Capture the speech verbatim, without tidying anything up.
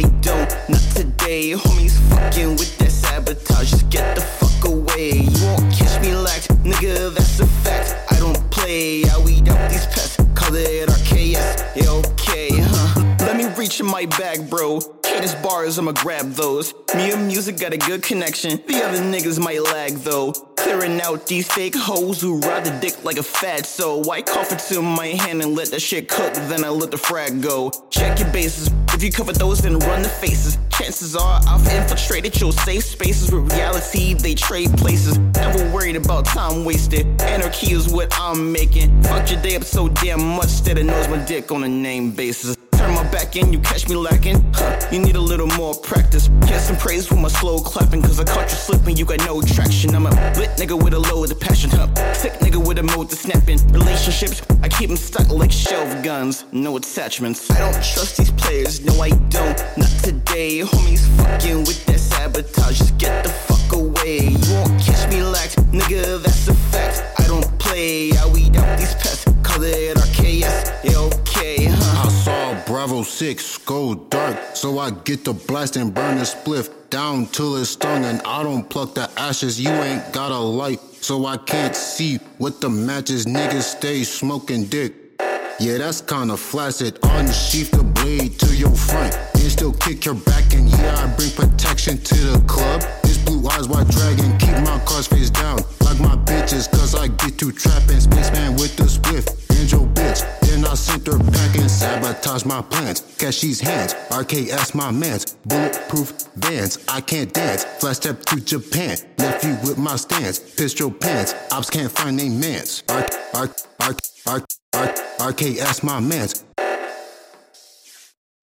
I don't, not today. Homies fucking with that sabotage, just get the fuck away. You won't catch me lax, nigga, that's a fact. I don't play, I weed out these pests, call it R K S, yeah, okay, huh. Let me reach in my bag, bro. This bars, I'ma grab those. Me and music got a good connection. The other niggas might lag though. Clearing out these fake hoes who ride the dick like a fat. So I cough it to my hand and let that shit cook. Then I let the frag go. Check your bases. If you cover those, then run the faces. Chances are I've infiltrated your safe spaces. With reality, they trade places. Never worried about time wasted. Anarchy is what I'm making. Fuck your day up so damn much that it knows my dick on a name basis. Turn my back in, you catch me lacking, huh, you need a little more practice. Get some praise with my slow clapping, cause I caught you slipping, you got no traction. I'm a lit nigga with a load of passion, huh, sick nigga with a mode to snapping. Relationships, I keep them stuck like shelf guns, no attachments. I don't trust these players, no I don't, not today. Homies fucking with that sabotage, just get the fuck away. You won't catch me lax, nigga, that's a fact. I don't play, I weed out these pests, call it R K S, yeah okay, huh. Bravo six, go dark, so I get the blast and burn the spliff down till it's stung, and I don't pluck the ashes. You ain't got a light, so I can't see what the matches. Niggas stay smoking dick, yeah, that's kinda flaccid. Unsheath the blade to your front, and still kick your back, and yeah, I bring protection to the club. This blue eyes white dragon, keep my cards face down, like my bitches, cause I get to trapping. Spaceman with the spliff, and your bitch, then I sent her packing. Sabotage my plans, catch these hands. R K S my mans, bulletproof Vans. I can't dance, flash step to Japan. Left you with my stance, pistol pants. Ops can't find they mans. R K S my mans,